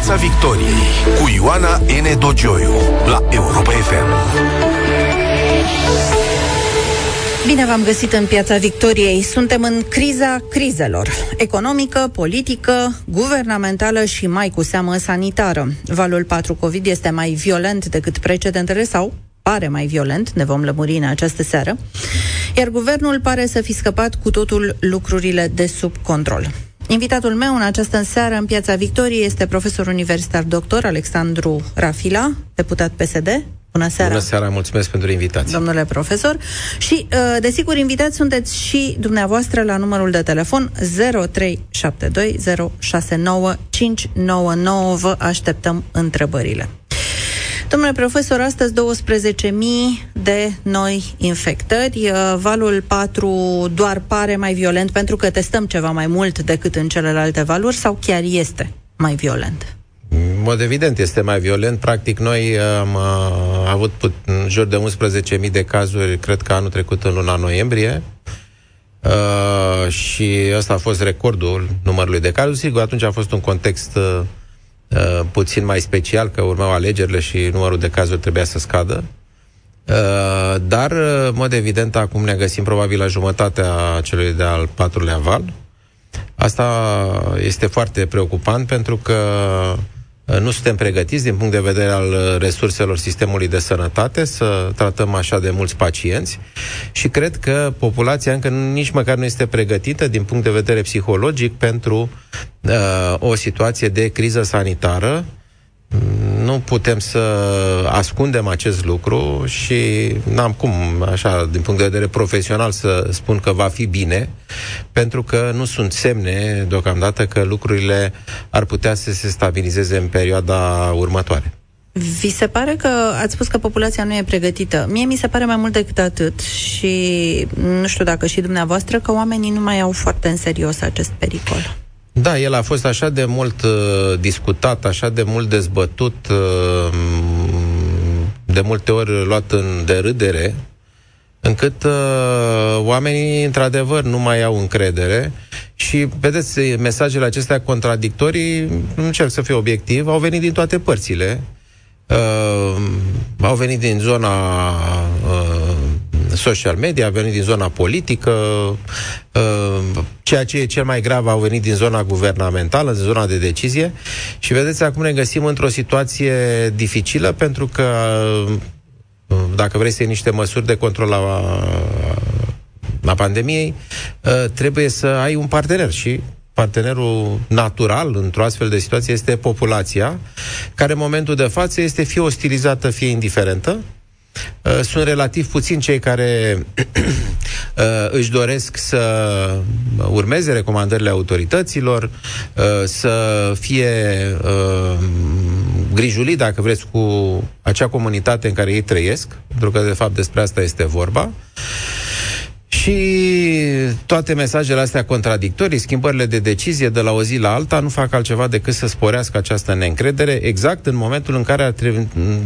Piața Victoriei cu Ioana N. Dogeoiu la Europa FM. Bine v-am găsit în Piața Victoriei. Suntem în criza crizelor: economică, politică, guvernamentală și mai cu seamă sanitară. Valul 4 COVID este mai violent decât precedentele sau pare mai violent, ne vom lămuri în această seară, iar guvernul pare să fi scăpat cu totul lucrurile de sub control. Invitatul meu în această seară în Piața Victoriei este profesor universitar dr. Alexandru Rafila, deputat PSD. Bună seara! Bună seara, mulțumesc pentru invitație. Domnule profesor, și desigur invitați sunteți și dumneavoastră la numărul de telefon 0372069599. Vă așteptăm întrebările. Domnule profesor, astăzi 12.000 de noi infectări. Valul 4 doar pare mai violent pentru că testăm ceva mai mult decât în celelalte valuri sau chiar este mai violent? În mod evident este mai violent. Practic noi am avut în jur de 11.000 de cazuri, cred că anul trecut în luna noiembrie. Și ăsta a fost recordul numărului de cazuri. Sigur, atunci a fost un context puțin mai special, că urmau alegerile și numărul de cazuri trebuia să scadă. Dar, în mod evident, acum ne găsim probabil la jumătatea celui de-al patrulea val. Asta este foarte preocupant pentru că nu suntem pregătiți din punct de vedere al resurselor sistemului de sănătate să tratăm așa de mulți pacienți și cred că populația încă nici măcar nu este pregătită din punct de vedere psihologic pentru o situație de criză sanitară. Nu putem să ascundem acest lucru și n-am cum, așa, din punct de vedere profesional să spun că va fi bine, pentru că nu sunt semne deocamdată că lucrurile ar putea să se stabilizeze în perioada următoare. Vi se pare că ați spus că populația nu e pregătită. Mie mi se pare mai mult decât atât și nu știu dacă și dumneavoastră că oamenii nu mai au foarte în serios acest pericol. Da, el a fost așa de mult discutat, așa de mult dezbătut, de multe ori luat în derâdere, încât oamenii, într-adevăr, nu mai au încredere. Și, vedeți, mesajele acestea contradictorii, încerc să fiu obiectiv, au venit din toate părțile. Au venit din zona social media, au venit din zona politică, ceea ce e cel mai grav, au venit din zona guvernamentală, din zona de decizie. Și vedeți, acum ne găsim într-o situație dificilă, pentru că dacă vrei să iei niște măsuri de control la pandemiei, trebuie să ai un partener și partenerul natural într-o astfel de situație este populația, care în momentul de față este fie ostilizată, fie indiferentă. Sunt relativ puțini cei care își doresc să urmeze recomandările autorităților, să fie grijuli, dacă vreți, cu acea comunitate în care ei trăiesc, pentru că de fapt despre asta este vorba. Și toate mesajele astea contradictorii, schimbările de decizie de la o zi la alta, nu fac altceva decât să sporească această neîncredere, exact în momentul în care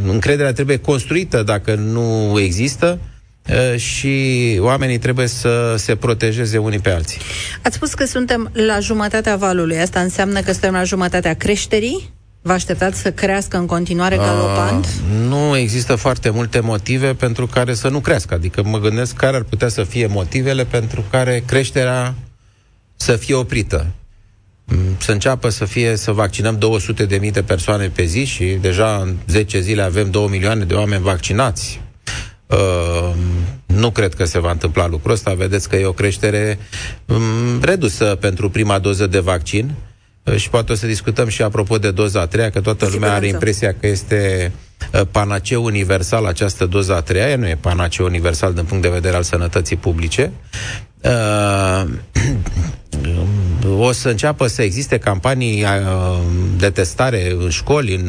încrederea trebuie construită, dacă nu există, și oamenii trebuie să se protejeze unii pe alții. Ați spus că suntem la jumătatea valului. Asta înseamnă că suntem la jumătatea creșterii? Vă așteptați să crească în continuare galopant? Nu există foarte multe motive pentru care să nu crească. Adică mă gândesc care ar putea să fie motivele pentru care creșterea să fie oprită. Să înceapă să vaccinăm 200.000 de persoane pe zi și deja în 10 zile avem 2 milioane de oameni vaccinați. Nu cred că se va întâmpla lucrul ăsta. Vedeți că e o creștere redusă pentru prima doză de vaccin. Și poate o să discutăm și apropo de doza a treia, că toată lumea are impresia că este panaceu universal această doză a treia. Ea nu e panaceu universal din punct de vedere al sănătății publice. O să înceapă să existe campanii de testare în școli,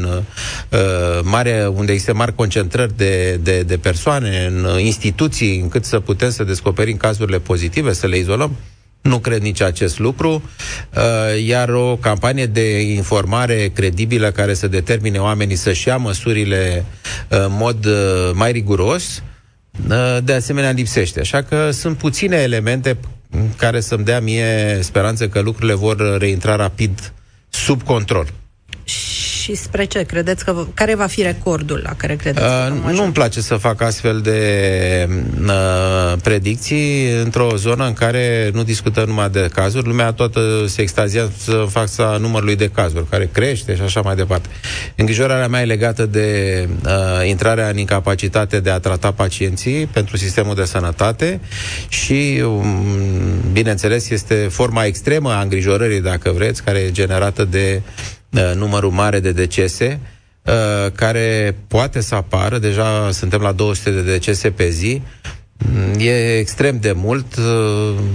unde există mari concentrări de persoane, în instituții, încât să putem să descoperim cazurile pozitive, să le izolăm. Nu cred nici acest lucru, iar o campanie de informare credibilă care să determine oamenii să-și ia măsurile în mod mai riguros, de asemenea lipsește. Așa că sunt puține elemente care să-mi dea mie speranță că lucrurile vor reintra rapid sub control. și spre ce credeți că care va fi recordul la care credeți că nu-mi place să fac astfel de predicții într-o zonă în care nu discutăm numai de cazuri, lumea toată se extaziază în fața numărului de cazuri care crește și așa mai departe. Îngrijorarea mea e legată de intrarea în incapacitate de a trata pacienții pentru sistemul de sănătate și bineînțeles este forma extremă a îngrijorării, dacă vreți, care e generată de numărul mare de decese care poate să apară. Deja suntem la 200 de decese pe zi. E extrem de mult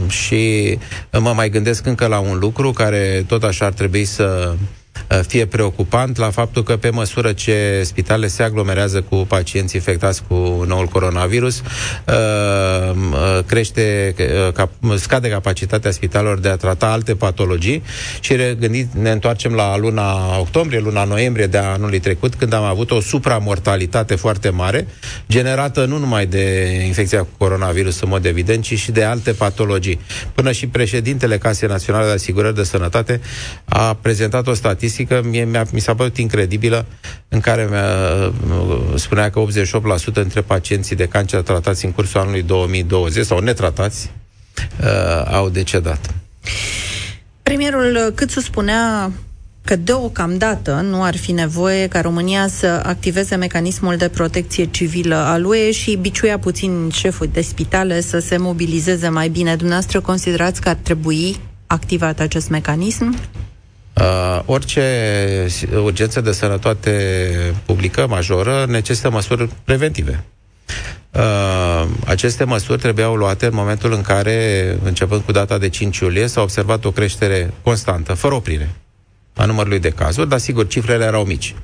și mă mai gândesc încă la un lucru care tot așa ar trebui să fie preocupant, la faptul că pe măsură ce spitalele se aglomerează cu pacienți infectați cu noul coronavirus, scade capacitatea spitalelor de a trata alte patologii și ne întoarcem la luna octombrie, luna noiembrie de anului trecut, când am avut o supramortalitate foarte mare, generată nu numai de infecția cu coronavirus în mod evident, ci și de alte patologii. Până și președintele Casei Naționale de Asigurări de Sănătate a prezentat o statistică, mi s-a părut incredibilă, în care spunea că 88% dintre pacienții de cancer tratați în cursul anului 2020 sau netratați au decedat. Premierul Câțu spunea că deocamdată nu ar fi nevoie ca România să activeze mecanismul de protecție civilă al UE și biciuia puțin șeful de spitale să se mobilizeze mai bine. Dumneavoastră considerați că ar trebui activat acest mecanism? Orice urgență de sănătate publică majoră necesită măsuri preventive. Aceste măsuri trebuiau luate în momentul în care, începând cu data de 5 iulie, s-a observat o creștere constantă, fără oprire, a numărului de cazuri, dar sigur, cifrele erau mici.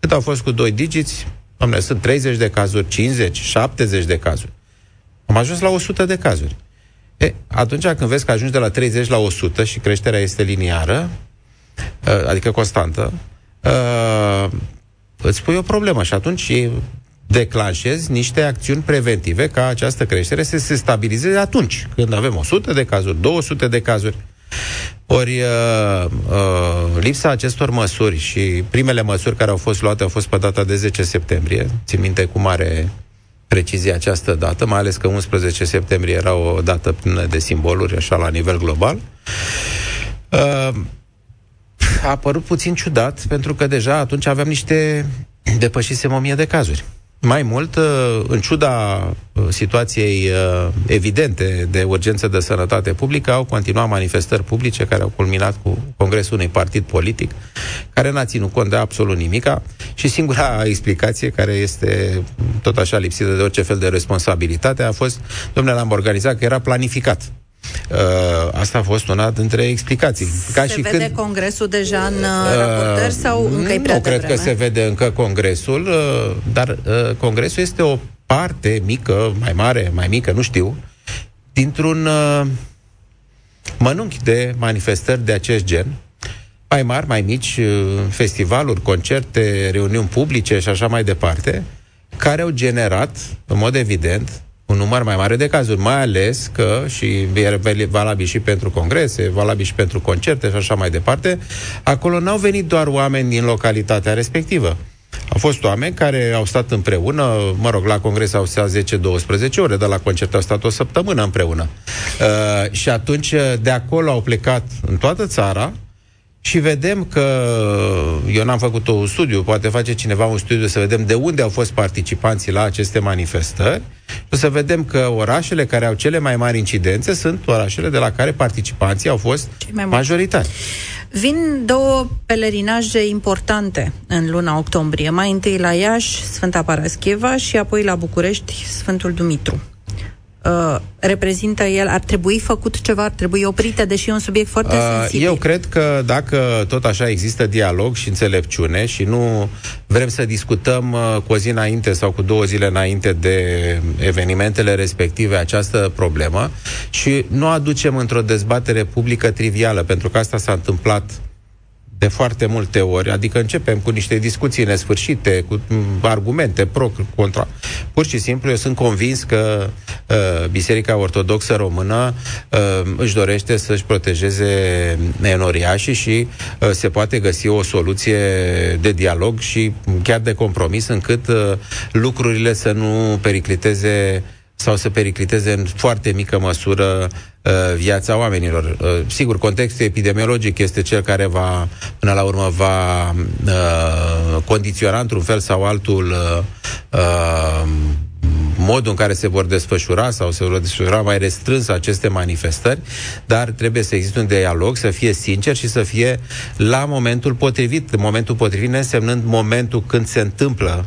Cât au fost cu 2 digiți, doamne, sunt 30 de cazuri, 50, 70 de cazuri. Am ajuns la 100 de cazuri. Atunci când vezi că ajungi de la 30 la 100 și creșterea este liniară, adică constantă, îți pui o problemă și atunci declanșezi niște acțiuni preventive ca această creștere să se stabilizeze atunci când avem 100 de cazuri, 200 de cazuri. Ori lipsa acestor măsuri și primele măsuri care au fost luate au fost pe data de 10 septembrie. Țin minte cu mare precizie această dată, mai ales că 11 septembrie era o dată plină de simboluri așa la nivel global. A părut puțin ciudat, pentru că deja atunci aveam depășisem 1000 de cazuri. Mai mult, în ciuda situației evidente de urgență de sănătate publică, au continuat manifestări publice care au culminat cu congresul unui partid politic, care n-a ținut cont de absolut nimica și singura explicație, care este tot așa lipsită de orice fel de responsabilitate, a fost: domnule, l-am organizat că era planificat. Asta a fost una dintre explicații. Se vede congresul deja în raportări sau încă-i prea devreme? Nu cred că se vede încă congresul, dar congresul este o parte mică, mai mare, mai mică, nu știu, dintr-un mănunchi de manifestări de acest gen, mai mari, mai mici, festivaluri, concerte, reuniuni publice și așa mai departe, care au generat, în mod evident, un număr mai mare de cazuri, mai ales că, și e valabil și pentru congrese, valabil și pentru concerte și așa mai departe, acolo n-au venit doar oameni din localitatea respectivă. Au fost oameni care au stat împreună, la congres au stat 10-12 ore, dar la concert au stat o săptămână împreună. Și atunci de acolo au plecat în toată țara. Și vedem că, eu n-am făcut un studiu, poate face cineva un studiu să vedem de unde au fost participanții la aceste manifestări, o să vedem că orașele care au cele mai mari incidențe sunt orașele de la care participanții au fost majoritari. Vin 2 pelerinaje importante în luna octombrie, mai întâi la Iași, Sfânta Parascheva, și apoi la București, Sfântul Dumitru. Reprezintă el, ar trebui făcut ceva, ar trebui oprită, deși e un subiect foarte sensibil. Eu cred că dacă tot așa există dialog și înțelepciune și nu vrem să discutăm cu o zi înainte sau cu 2 zile înainte de evenimentele respective această problemă și nu aducem într-o dezbatere publică trivială, pentru că asta s-a întâmplat de foarte multe ori, adică începem cu niște discuții nesfârșite, cu argumente pro, contra. Pur și simplu, eu sunt convins că Biserica Ortodoxă Română își dorește să-și protejeze enoriașii și se poate găsi o soluție de dialog și chiar de compromis, încât lucrurile să nu pericliteze sau să pericliteze în foarte mică măsură viața oamenilor. Sigur, contextul epidemiologic este cel care va, până la urmă, va condiționa într-un fel sau altul modul în care se vor desfășura sau se vor desfășura mai restrâns aceste manifestări, dar trebuie să existe un dialog, să fie sincer și să fie la momentul potrivit. Momentul potrivit însemnând momentul când se întâmplă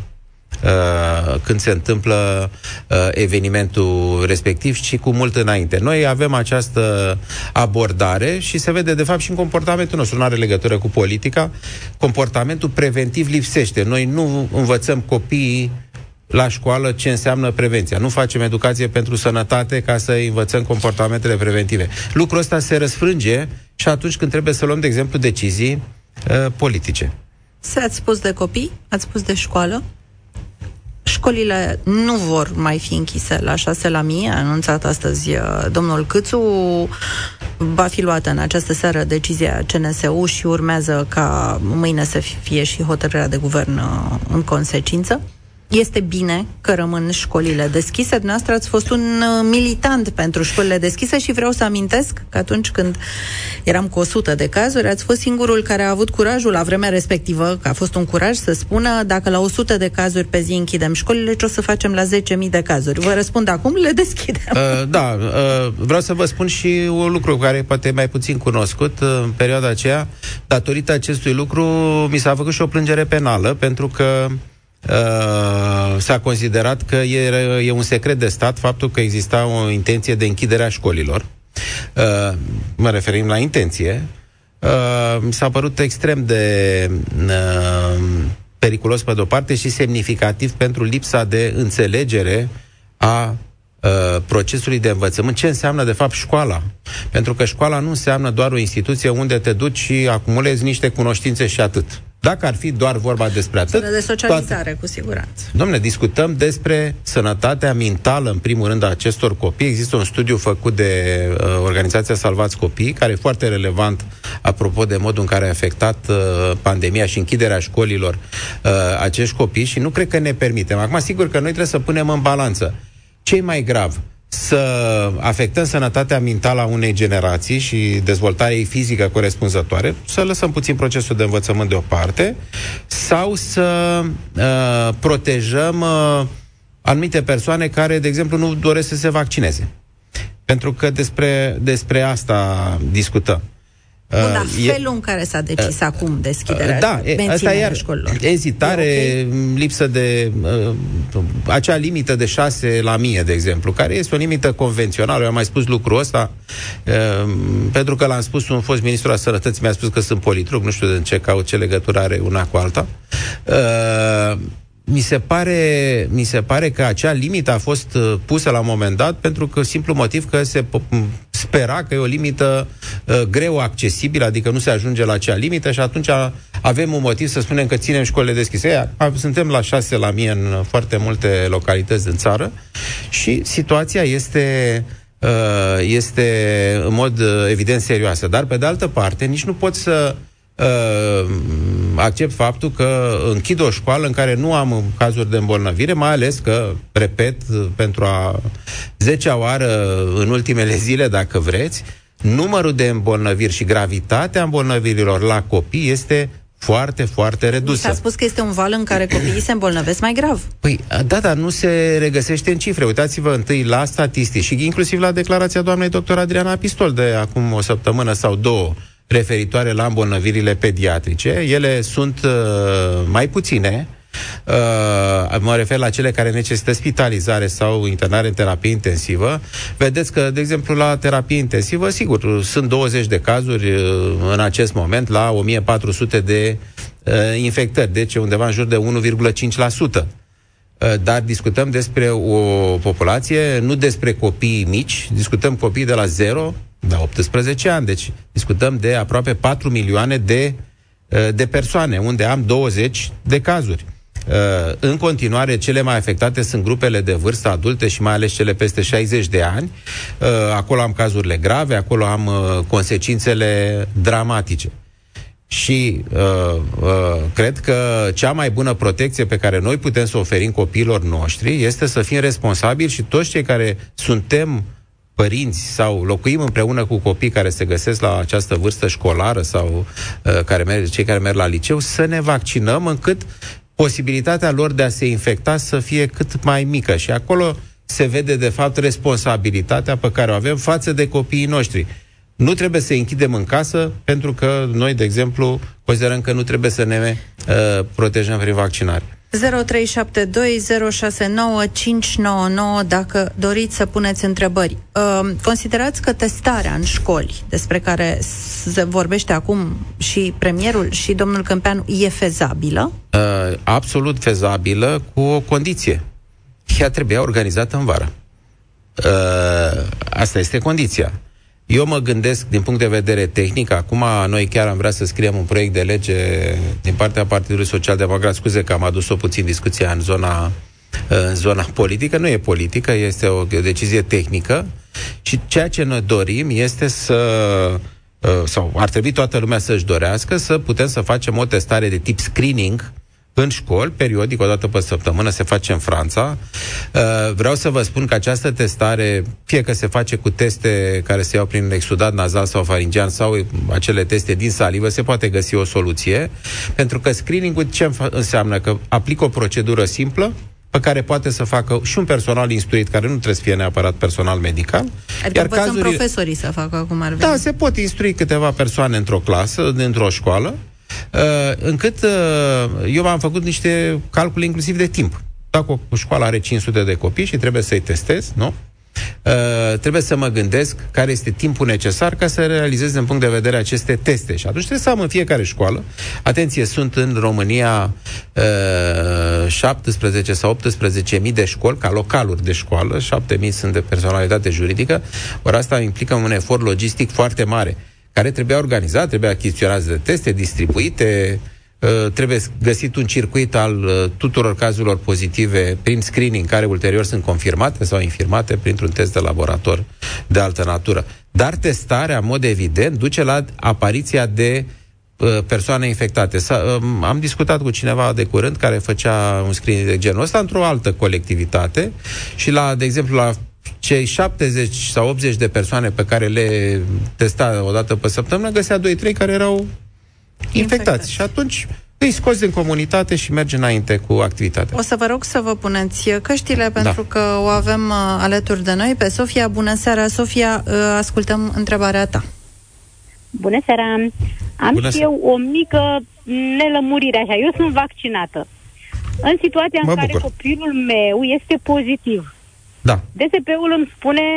evenimentul respectiv și cu mult înainte. Noi avem această abordare și se vede de fapt și în comportamentul nostru, nu are legătură cu politica. Comportamentul preventiv lipsește. Noi nu învățăm copiii la școală ce înseamnă prevenția. Nu facem educație pentru sănătate ca să învățăm comportamentele preventive. Lucrul ăsta se răsfrânge și atunci când trebuie să luăm, de exemplu, decizii politice. Ați spus de copii, ați spus de școală. Școlile nu vor mai fi închise la 6:00, a anunțat astăzi domnul Câțu. Va fi luată în această seară decizia CNSU și urmează ca mâine să fie și hotărârea de guvern în consecință. Este bine că rămân școlile deschise. Dumneavoastră ați fost un militant pentru școlile deschise și vreau să amintesc că atunci când eram cu 100 de cazuri, ați fost singurul care a avut curajul la vremea respectivă, că a fost un curaj să spună: dacă la 100 de cazuri pe zi închidem școlile, ce o să facem la 10.000 de cazuri? Vă răspund acum, le deschidem. Vreau să vă spun și un lucru care poate e mai puțin cunoscut. În perioada aceea, datorită acestui lucru, mi s-a făcut și o plângere penală, pentru că s-a considerat că e un secret de stat faptul că exista o intenție de închidere a școlilor. Mă referim la intenție. Mi s-a părut extrem de periculos pe de-o parte și semnificativ pentru lipsa de înțelegere a procesului de învățământ, ce înseamnă de fapt școala. Pentru că școala nu înseamnă doar o instituție unde te duci și acumulezi niște cunoștințe și atât. Dacă ar fi doar vorba despre atât... Zona de socializare, cu siguranță. Dom'le, discutăm despre sănătatea mentală, în primul rând, a acestor copii. Există un studiu făcut de organizația Salvați Copii, care e foarte relevant, apropo de modul în care a afectat pandemia și închiderea școlilor acești copii, și nu cred că ne permitem. Acum, sigur că noi trebuie să punem în balanță ce-i mai grav, să afectăm sănătatea mentală a unei generații și dezvoltarea ei fizică corespunzătoare, să lăsăm puțin procesul de învățământ deoparte, sau să protejăm anumite persoane care, de exemplu, nu doresc să se vaccineze. Pentru că despre asta discutăm. Felul în care s-a decis acum deschiderea școlilor. Ezitare, okay. Lipsă de acea limită de 6 la 1000, de exemplu, care este o limită convențională. Eu am mai spus lucrul ăsta pentru că l-am spus, un fost ministru al sănătății mi-a spus că sunt politrug, nu știu de ce caut, ce legătură are una cu alta. Mi se pare că acea limită a fost pusă la un moment dat pentru că simplu motiv că se spera că e o limită greu accesibilă, adică nu se ajunge la acea limită și atunci avem un motiv să spunem că ținem școlile deschise. Suntem la 6:00 în foarte multe localități din țară și situația este în mod evident serioasă. Dar pe de altă parte nici nu pot să accept faptul că închid o școală în care nu am cazuri de îmbolnăvire, mai ales că, repet, pentru a 10-a oară în ultimele zile, dacă vreți, numărul de îmbolnăviri și gravitatea îmbolnăvirilor la copii este foarte, foarte redusă. S-a spus că este un val în care copiii se îmbolnăvesc mai grav. Păi, da, nu se regăsește în cifre. Uitați-vă întâi la statistici și inclusiv la declarația doamnei dr. Adriana Pistol de acum o săptămână sau două, referitoare la îmbolnăvirile pediatrice. Ele sunt mai puține, mă refer la cele care necesită spitalizare sau internare în terapie intensivă. Vedeți că, de exemplu, la terapie intensivă, sigur, sunt 20 de cazuri în acest moment la 1400 de infectări, deci undeva în jur de 1,5%. Dar discutăm despre o populație, nu despre copii mici, discutăm copii de la 0 la 18 ani, deci discutăm de aproape 4 milioane de de persoane, unde am 20 de cazuri. În continuare, cele mai afectate sunt grupele de vârstă adulte și mai ales cele peste 60 de ani. Acolo am cazurile grave, acolo am consecințele dramatice. Și cred că cea mai bună protecție pe care noi putem să o oferim copiilor noștri este să fim responsabili și toți cei care suntem părinți sau locuim împreună cu copii care se găsesc la această vârstă școlară sau cei care merg la liceu, să ne vaccinăm încât posibilitatea lor de a se infecta să fie cât mai mică. Și acolo se vede, de fapt, responsabilitatea pe care o avem față de copiii noștri. Nu trebuie să închidem în casă, pentru că noi, de exemplu, considerăm că nu trebuie să ne protejăm prin vaccinare. 0372069599 dacă doriți să puneți întrebări. Considerați că testarea în școli, despre care se vorbește acum și premierul și domnul Câmpeanu, e fezabilă? Absolut fezabilă, cu o condiție. Ea trebuia organizată în vară. Asta este condiția. Eu mă gândesc, din punct de vedere tehnic, acum noi chiar am vrea să scriem un proiect de lege din partea Partidului Social-Democrat, scuze că am adus-o puțin discuția în zona politică, nu e politică, este o decizie tehnică și ceea ce ne dorim este sau ar trebui toată lumea să-și dorească să putem să facem o testare de tip screening în școli, periodic, o dată pe săptămână, se face în Franța. Vreau să vă spun că această testare, fie că se face cu teste care se iau prin exudat nazal sau faringean sau acele teste din salivă, se poate găsi o soluție, pentru că screening-ul ce înseamnă? Că aplic o procedură simplă pe care poate să facă și un personal instruit, care nu trebuie să fie neapărat personal medical. Adică sunt profesorii să facă acum ar veni. Da, se pot instrui câteva persoane într-o clasă, într-o școală, încât eu am făcut niște calcule inclusiv de timp. Dacă o școală are 500 de copii și trebuie să-i testez, nu? Trebuie să mă gândesc care este timpul necesar ca să realizez din punct de vedere aceste teste. Și atunci trebuie să am în fiecare școală, atenție, sunt în România 17 sau 18.000 de școli, ca localuri de școală, 7.000 sunt de personalitate juridică, ori asta implică un efort logistic foarte mare, care trebuia organizat, trebuia achiziționat de teste, distribuite, trebuie găsit un circuit al tuturor cazurilor pozitive prin screening, care ulterior sunt confirmate sau infirmate printr-un test de laborator de altă natură. Dar testarea, în mod evident, duce la apariția de persoane infectate. Am discutat cu cineva de curând care făcea un screening de genul ăsta într-o altă colectivitate și, de exemplu, la cei 70 sau 80 de persoane pe care le testa o dată pe săptămână, găsea 2-3 care erau infectați. Și atunci îi scoți din comunitate și mergi înainte cu activitatea. O să vă rog să vă puneți căștile, pentru că o avem alături de noi pe Sofia. Bună seara, Sofia, ascultăm întrebarea ta. Bună seara! Eu o mică nelămurire așa. Eu sunt vaccinată. În situația în care copilul meu este pozitiv, da, DSP-ul îmi spune,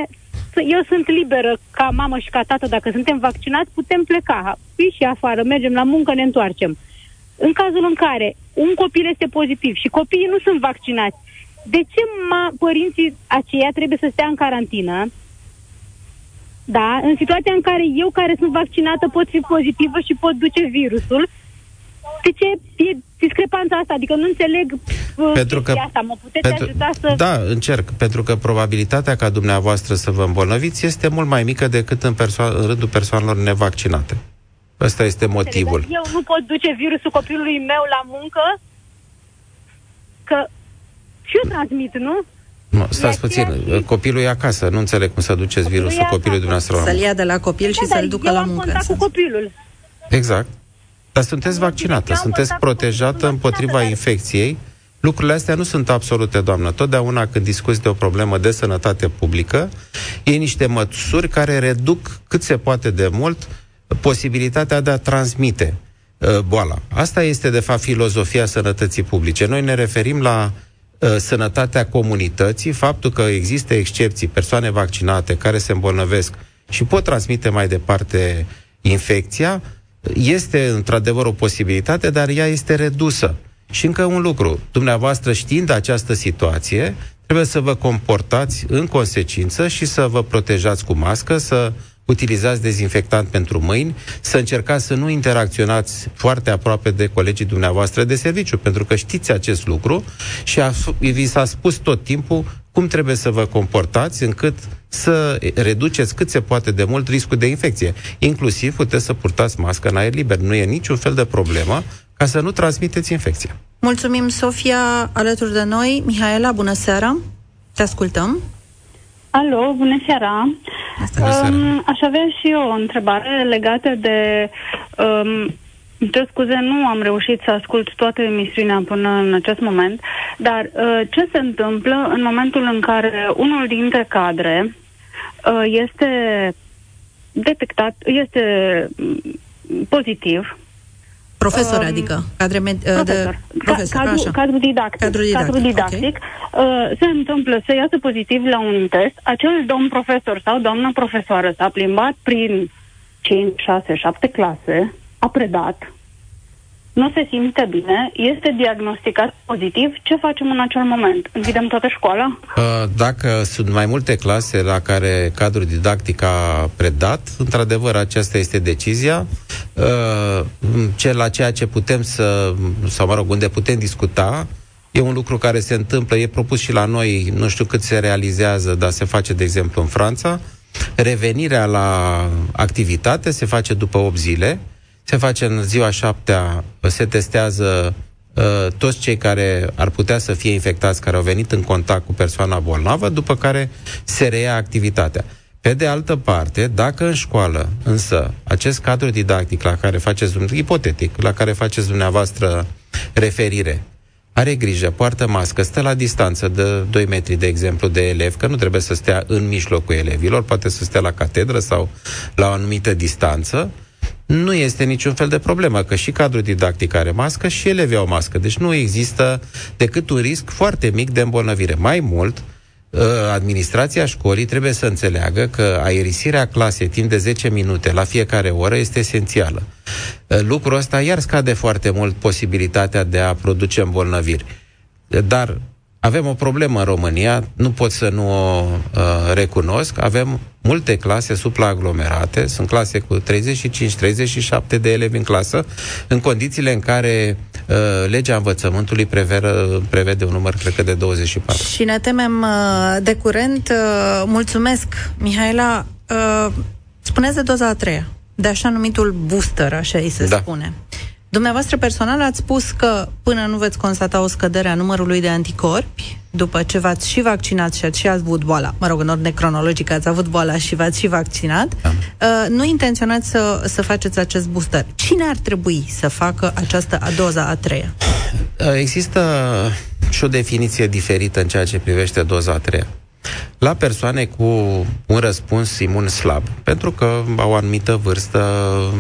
eu sunt liberă ca mamă și ca tată, dacă suntem vaccinați, putem pleca și afară, mergem la muncă, ne întoarcem. În cazul în care un copil este pozitiv și copiii nu sunt vaccinați, de ce părinții aceia trebuie să stea în carantină? Da, în situația în care eu, care sunt vaccinată, pot fi pozitivă și pot duce virusul. De ce e discrepanța asta? Adică nu înțeleg chestia asta. Mă puteți ajuta să... Da, încerc. Pentru că probabilitatea ca dumneavoastră să vă îmbolnăviți este mult mai mică decât în rândul persoanelor nevaccinate. Ăsta este motivul. Eu nu pot duce virusul copilului meu la muncă? Că și eu transmit, nu? Stați puțin, copilul e acasă. Nu înțeleg cum să duceți virusul copilului dumneavoastră la muncă. Să-l ia de la copil și să-l ducă la muncă. Eu am contact cu copilul. Exact. Dar sunteți vaccinată, sunteți protejată împotriva infecției. Lucrurile astea nu sunt absolute, doamnă. Totdeauna când discuți de o problemă de sănătate publică, e niște măsuri care reduc cât se poate de mult posibilitatea de a transmite boala. Asta este, de fapt, filozofia sănătății publice. Noi ne referim la sănătatea comunității, faptul că există excepții, persoane vaccinate care se îmbolnăvesc și pot transmite mai departe infecția, este într-adevăr o posibilitate, dar ea este redusă. Și încă un lucru, dumneavoastră știind această situație, trebuie să vă comportați în consecință și să vă protejați cu mască, să utilizați dezinfectant pentru mâini, să încercați să nu interacționați foarte aproape de colegii dumneavoastră de serviciu, pentru că știți acest lucru și vi s-a spus tot timpul cum trebuie să vă comportați încât să reduceți cât se poate de mult riscul de infecție. Inclusiv puteți să purtați mască în aer liber, nu e niciun fel de problemă, ca să nu transmiteți infecția. Mulțumim, Sofia, alături de noi. Mihaela, bună seara! Te ascultăm! Alo, bună seara! Aș avea și eu o întrebare legată de... Îmi scuze, nu am reușit să ascult toată emisiunea până în acest moment, dar ce se întâmplă în momentul în care unul dintre cadre este detectat, este pozitiv? Profesor, adică? Cadru didactic. Okay. Se întâmplă să iasă pozitiv la un test, acel domn profesor sau doamna profesoară s-a plimbat prin 5, 6, 7 clase, a predat, nu se simte bine, este diagnosticat pozitiv, ce facem în acel moment? Închidem toată școala? Dacă sunt mai multe clase la care cadrul didactic a predat, într-adevăr, aceasta este decizia. La ceea ce putem să, sau mă rog, unde putem discuta, e un lucru care se întâmplă, e propus și la noi, nu știu cât se realizează, dar se face, de exemplu, în Franța. Revenirea la activitate se face după 8 zile, se face în ziua 7-a, se testează toți cei care ar putea să fie infectați, care au venit în contact cu persoana bolnavă, după care se reia activitatea. Pe de altă parte, dacă în școală, însă, acest cadru didactic la care faceți, ipotetic, la care faceți dumneavoastră referire, are grijă, poartă mască, stă la distanță de 2 metri, de exemplu, de elev, că nu trebuie să stea în mijlocul elevilor, poate să stea la catedră sau la o anumită distanță, nu este niciun fel de problemă, că și cadrul didactic are mască și elevii au mască. Deci nu există decât un risc foarte mic de îmbolnăvire. Mai mult, administrația școlii trebuie să înțeleagă că aerisirea clasei timp de 10 minute la fiecare oră este esențială. Lucrul ăsta iar scade foarte mult posibilitatea de a produce îmbolnăviri. Dar avem o problemă în România, nu pot să nu o recunosc, avem multe clase supraaglomerate, sunt clase cu 35-37 de elevi în clasă, în condițiile în care legea învățământului prevede un număr, cred că, de 24. Și ne temem de curent. Mulțumesc, Mihaela. Spuneți de doza a treia, de așa numitul booster, așa îi se spune. Dumneavoastră personal ați spus că până nu veți constata o scădere a numărului de anticorpi, după ce v-ați și vaccinat și ați avut boala, mă rog, în ordine cronologică ați avut boala și v-ați și vaccinat, nu intenționați să faceți acest booster. Cine ar trebui să facă această doza a treia? Există și o definiție diferită în ceea ce privește doza a treia. La persoane cu un răspuns imun slab, pentru că au o anumită vârstă,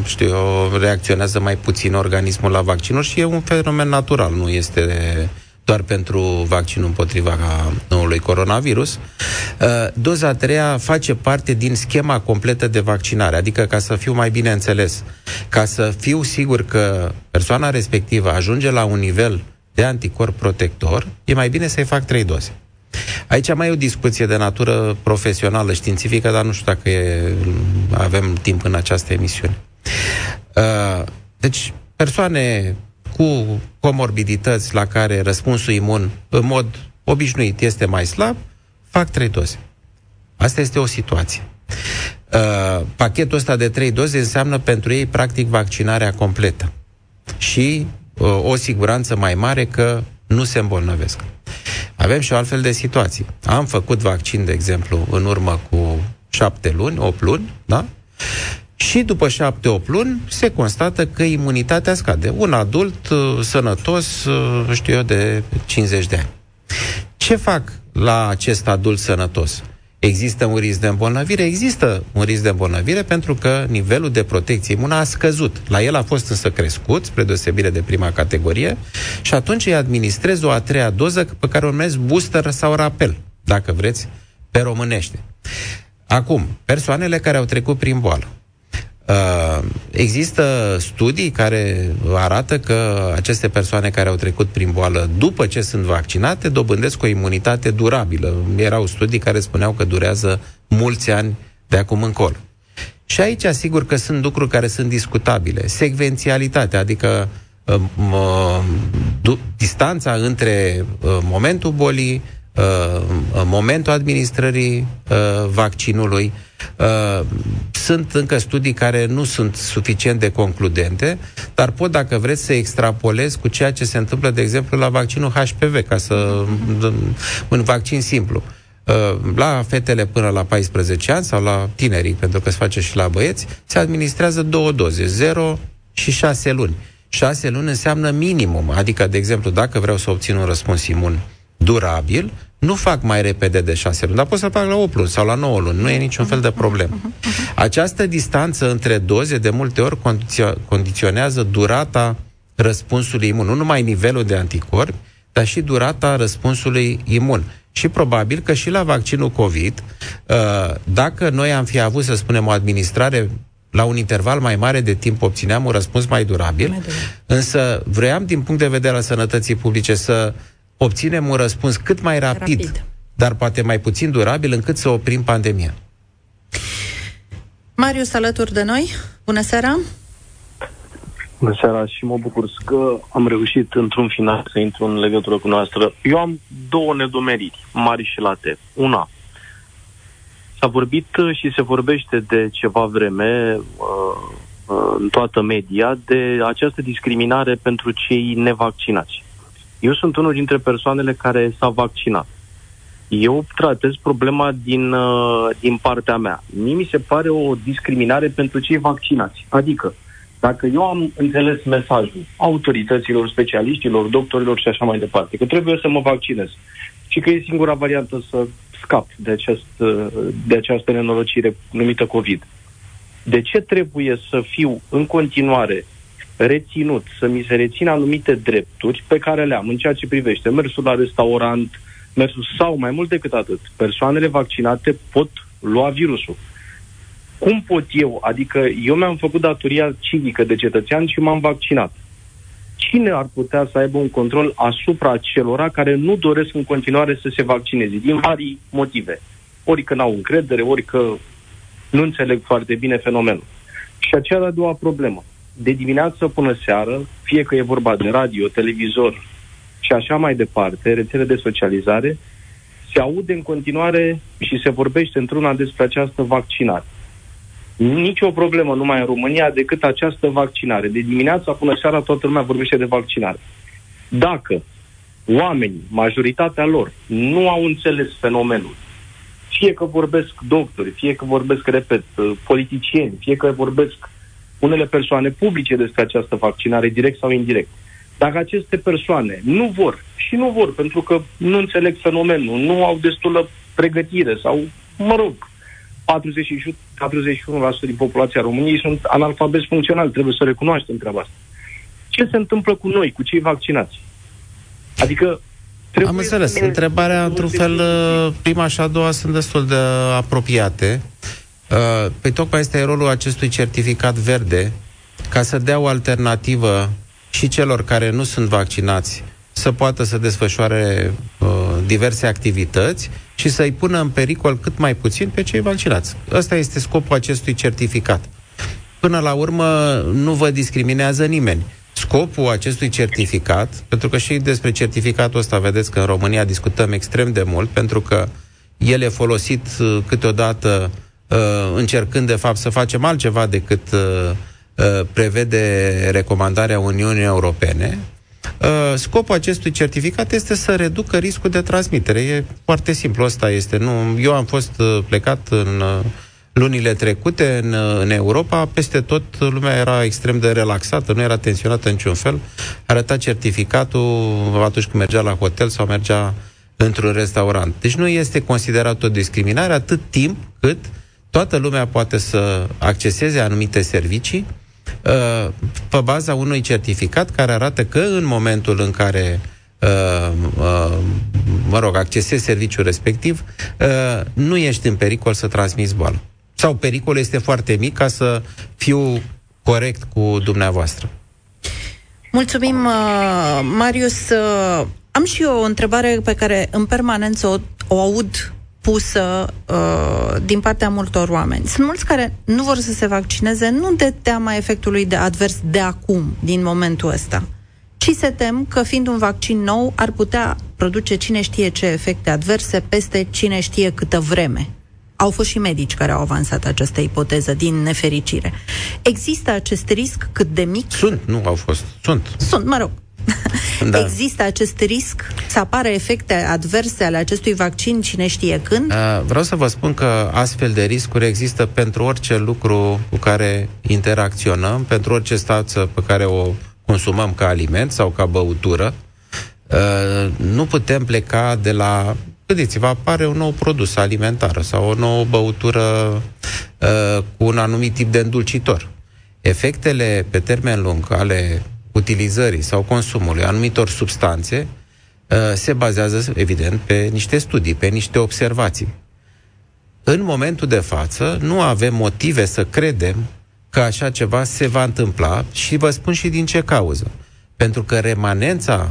știu eu, reacționează mai puțin organismul la vaccinuri și e un fenomen natural, nu este doar pentru vaccinul împotriva noului coronavirus. Doza a treia face parte din schema completă de vaccinare, adică, ca să fiu mai bine înțeles, ca să fiu sigur că persoana respectivă ajunge la un nivel de anticorp protector, e mai bine să-i fac 3 doze. Aici mai e o discuție de natură profesională, științifică, dar nu știu dacă avem timp în această emisiune. Deci, persoane cu comorbidități la care răspunsul imun, în mod obișnuit, este mai slab, fac 3 doze. Asta este o situație. Pachetul ăsta de 3 doze înseamnă pentru ei, practic, vaccinarea completă și o siguranță mai mare că nu se îmbolnăvesc. Avem și o altfel de situație. Am făcut vaccin, de exemplu, în urmă cu 7 luni, 8 luni, da? Și după 7-8 luni se constată că imunitatea scade. Un adult sănătos, știu eu, de 50 de ani. Ce fac la acest adult sănătos? Există un risc de îmbolnăvire? Există un risc de îmbolnăvire pentru că nivelul de protecție imună a scăzut. La el a fost însă crescut, spre deosebire de prima categorie, și atunci îi administrez o a treia doză pe care o numesc booster sau rapel, dacă vreți, pe românește. Acum, persoanele care au trecut prin boală. Există studii care arată că aceste persoane care au trecut prin boală, după ce sunt vaccinate, dobândesc o imunitate durabilă. Erau studii care spuneau că durează mulți ani de acum încolo. Și aici, sigur că sunt lucruri care sunt discutabile. Secvențialitatea, adică distanța între momentul bolii, momentul administrării vaccinului. Sunt încă studii care nu sunt suficient de concludente, dar pot, dacă vreți, să extrapolez cu ceea ce se întâmplă, de exemplu, la vaccinul HPV, ca să un vaccin simplu. La fetele până la 14 ani sau la tinerii, pentru că se face și la băieți, se administrează 2 doze, 0 și 6 luni. 6 luni înseamnă minimum, adică, de exemplu, dacă vreau să obțin un răspuns imun durabil, nu fac mai repede de 6 luni, dar pot să-l fac la 8 luni sau la 9 luni, nu e niciun fel de problemă. Această distanță între doze de multe ori condiționează durata răspunsului imun, nu numai nivelul de anticorpi, dar și durata răspunsului imun. Și probabil că și la vaccinul COVID, dacă noi am fi avut, să spunem, o administrare la un interval mai mare de timp, obțineam un răspuns mai durabil, însă vroiam, din punct de vedere al sănătății publice, să obținem un răspuns cât mai rapid, dar poate mai puțin durabil, încât să oprim pandemia. Marius, alături de noi. Bună seara! Bună seara și mă bucur că am reușit într-un final să intru în legătură cu noastră. Eu am 2 nedumeriri mari și late. Una, s-a vorbit și se vorbește de ceva vreme în toată media de această discriminare pentru cei nevaccinați. Eu sunt unul dintre persoanele care s-a vaccinat. Eu tratez problema din partea mea. Mie mi se pare o discriminare pentru cei vaccinați. Adică, dacă eu am înțeles mesajul autorităților, specialiștilor, doctorilor și așa mai departe, că trebuie să mă vaccinez și că e singura variantă să scap de această nenorocire numită COVID, de ce trebuie să fiu în continuare reținut, să mi se rețină anumite drepturi pe care le am în ceea ce privește mersul la restaurant, mersul, sau mai mult decât atât, persoanele vaccinate pot lua virusul. Cum pot eu? Adică eu mi-am făcut datoria civică de cetățean și m-am vaccinat. Cine ar putea să aibă un control asupra celora care nu doresc în continuare să se vaccineze? Din vari motive. Ori că n-au încredere, ori că nu înțeleg foarte bine fenomenul. Și aceea de-a doua problemă. De dimineață până seară, fie că e vorba de radio, televizor și așa mai departe, rețele de socializare, se aude în continuare și se vorbește într-una despre această vaccinare. Nici o problemă numai în România decât această vaccinare. De dimineața până seara toată lumea vorbește de vaccinare. Dacă oamenii, majoritatea lor, nu au înțeles fenomenul, fie că vorbesc doctori, fie că vorbesc, repet, politicieni, fie că vorbesc unele persoane publice despre această vaccinare, direct sau indirect, dacă aceste persoane nu vor, și nu vor pentru că nu înțeleg fenomenul, nu au destulă pregătire sau, mă rog, 41% din populația României sunt analfabeti funcționali, trebuie să recunoaștem treaba asta. Ce se întâmplă cu noi, cu cei vaccinați? Adică... Am înțeles, întrebarea, într-un fel, prima și a doua sunt destul de apropiate. Păi tocmai este rolul acestui certificat verde, ca să dea o alternativă și celor care nu sunt vaccinați să poată să desfășoare diverse activități și să-i pună în pericol cât mai puțin pe cei vaccinați. Ăsta este scopul acestui certificat. Până la urmă, nu vă discriminează nimeni. Scopul acestui certificat, pentru că și despre certificatul ăsta, vedeți că în România discutăm extrem de mult, pentru că el e folosit câteodată încercând, de fapt, să facem altceva decât prevede recomandarea Uniunii Europene. Scopul acestui certificat este să reducă riscul de transmitere. E foarte simplu, asta este. Nu, eu am fost plecat în lunile trecute în Europa, peste tot lumea era extrem de relaxată, nu era tensionată în niciun fel. Arăta certificatul atunci când mergea la hotel sau mergea într-un restaurant. Deci nu este considerat o discriminare atât timp cât toată lumea poate să acceseze anumite servicii pe baza unui certificat care arată că în momentul în care accesezi serviciul respectiv, nu ești în pericol să transmiți boală. Sau pericolul este foarte mic, ca să fiu corect cu dumneavoastră. Mulțumim, Marius. Am și eu o întrebare pe care în permanență o aud pusă din partea multor oameni. Sunt mulți care nu vor să se vaccineze, nu de teama efectului de advers de acum, din momentul ăsta, ci se tem că, fiind un vaccin nou, ar putea produce cine știe ce efecte adverse peste cine știe câtă vreme. Au fost și medici care au avansat această ipoteză, din nefericire. Există acest risc cât de mic? Sunt, mă rog. Da. Există acest risc să apară efecte adverse ale acestui vaccin cine știe când? Vreau să vă spun că astfel de riscuri există pentru orice lucru cu care interacționăm, pentru orice stață pe care o consumăm ca aliment sau ca băutură. Nu putem pleca de la... Gândiți-vă, apare un nou produs alimentar sau o nouă băutură cu un anumit tip de îndulcitor. Efectele pe termen lung ale utilizării sau consumului anumitor substanțe se bazează, evident, pe niște studii, pe niște observații. În momentul de față, nu avem motive să credem că așa ceva se va întâmpla și vă spun și din ce cauză. Pentru că remanența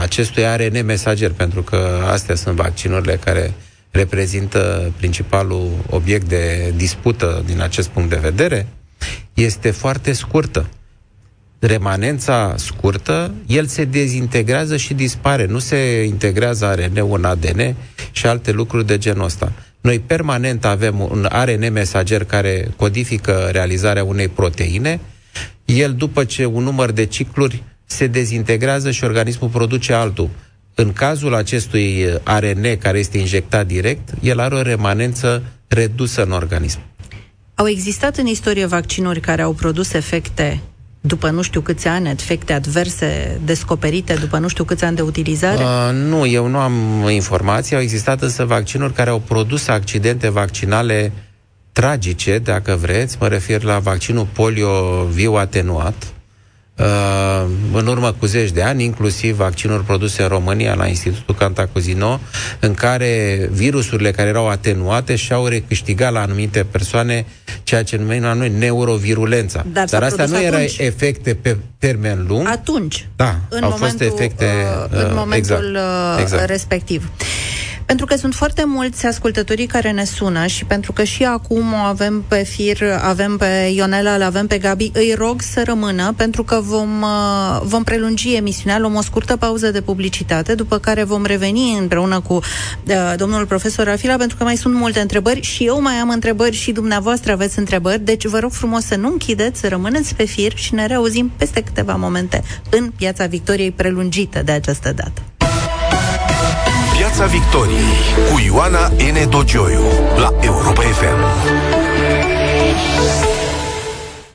acestui ARN mesager, pentru că astea sunt vaccinurile care reprezintă principalul obiect de dispută din acest punct de vedere, este foarte scurtă. Remanența scurtă, el se dezintegrează și dispare. Nu se integrează ARN-ul în ADN și alte lucruri de genul ăsta. Noi permanent avem un ARN mesager care codifică realizarea unei proteine. El, după ce un număr de cicluri, se dezintegrează și organismul produce altul. În cazul acestui ARN care este injectat direct, el are o remanență redusă în organism. Au existat în istorie vaccinuri care au produs efecte după nu știu câți ani, efecte adverse descoperite după nu știu câți ani de utilizare? Nu, eu nu am informații. Au existat însă vaccinuri care au produs accidente vaccinale tragice, dacă vreți. Mă refer la vaccinul polio viu atenuat. În urmă cu 10 de ani, inclusiv vaccinuri produse în România la Institutul Cantacuzino, în care virusurile care erau atenuate și-au recâștigat la anumite persoane ceea ce numim la noi neurovirulența. Dar astea nu erau efecte pe termen lung. Atunci, da, în au momentul, fost efecte în momentul exact. Respectiv. Pentru că sunt foarte mulți ascultătorii care ne sună și pentru că și acum avem pe fir, avem pe Ionela, avem pe Gabi, îi rog să rămână pentru că vom prelungi emisiunea, luăm o scurtă pauză de publicitate, după care vom reveni împreună cu domnul profesor Rafila, pentru că mai sunt multe întrebări și eu mai am întrebări și dumneavoastră aveți întrebări, deci vă rog frumos să nu închideți, să rămâneți pe fir și ne reauzim peste câteva momente în Piața Victoriei, prelungită de această dată. Piața Victoriei cu Ioana N. Dogeoiu la Europa FM.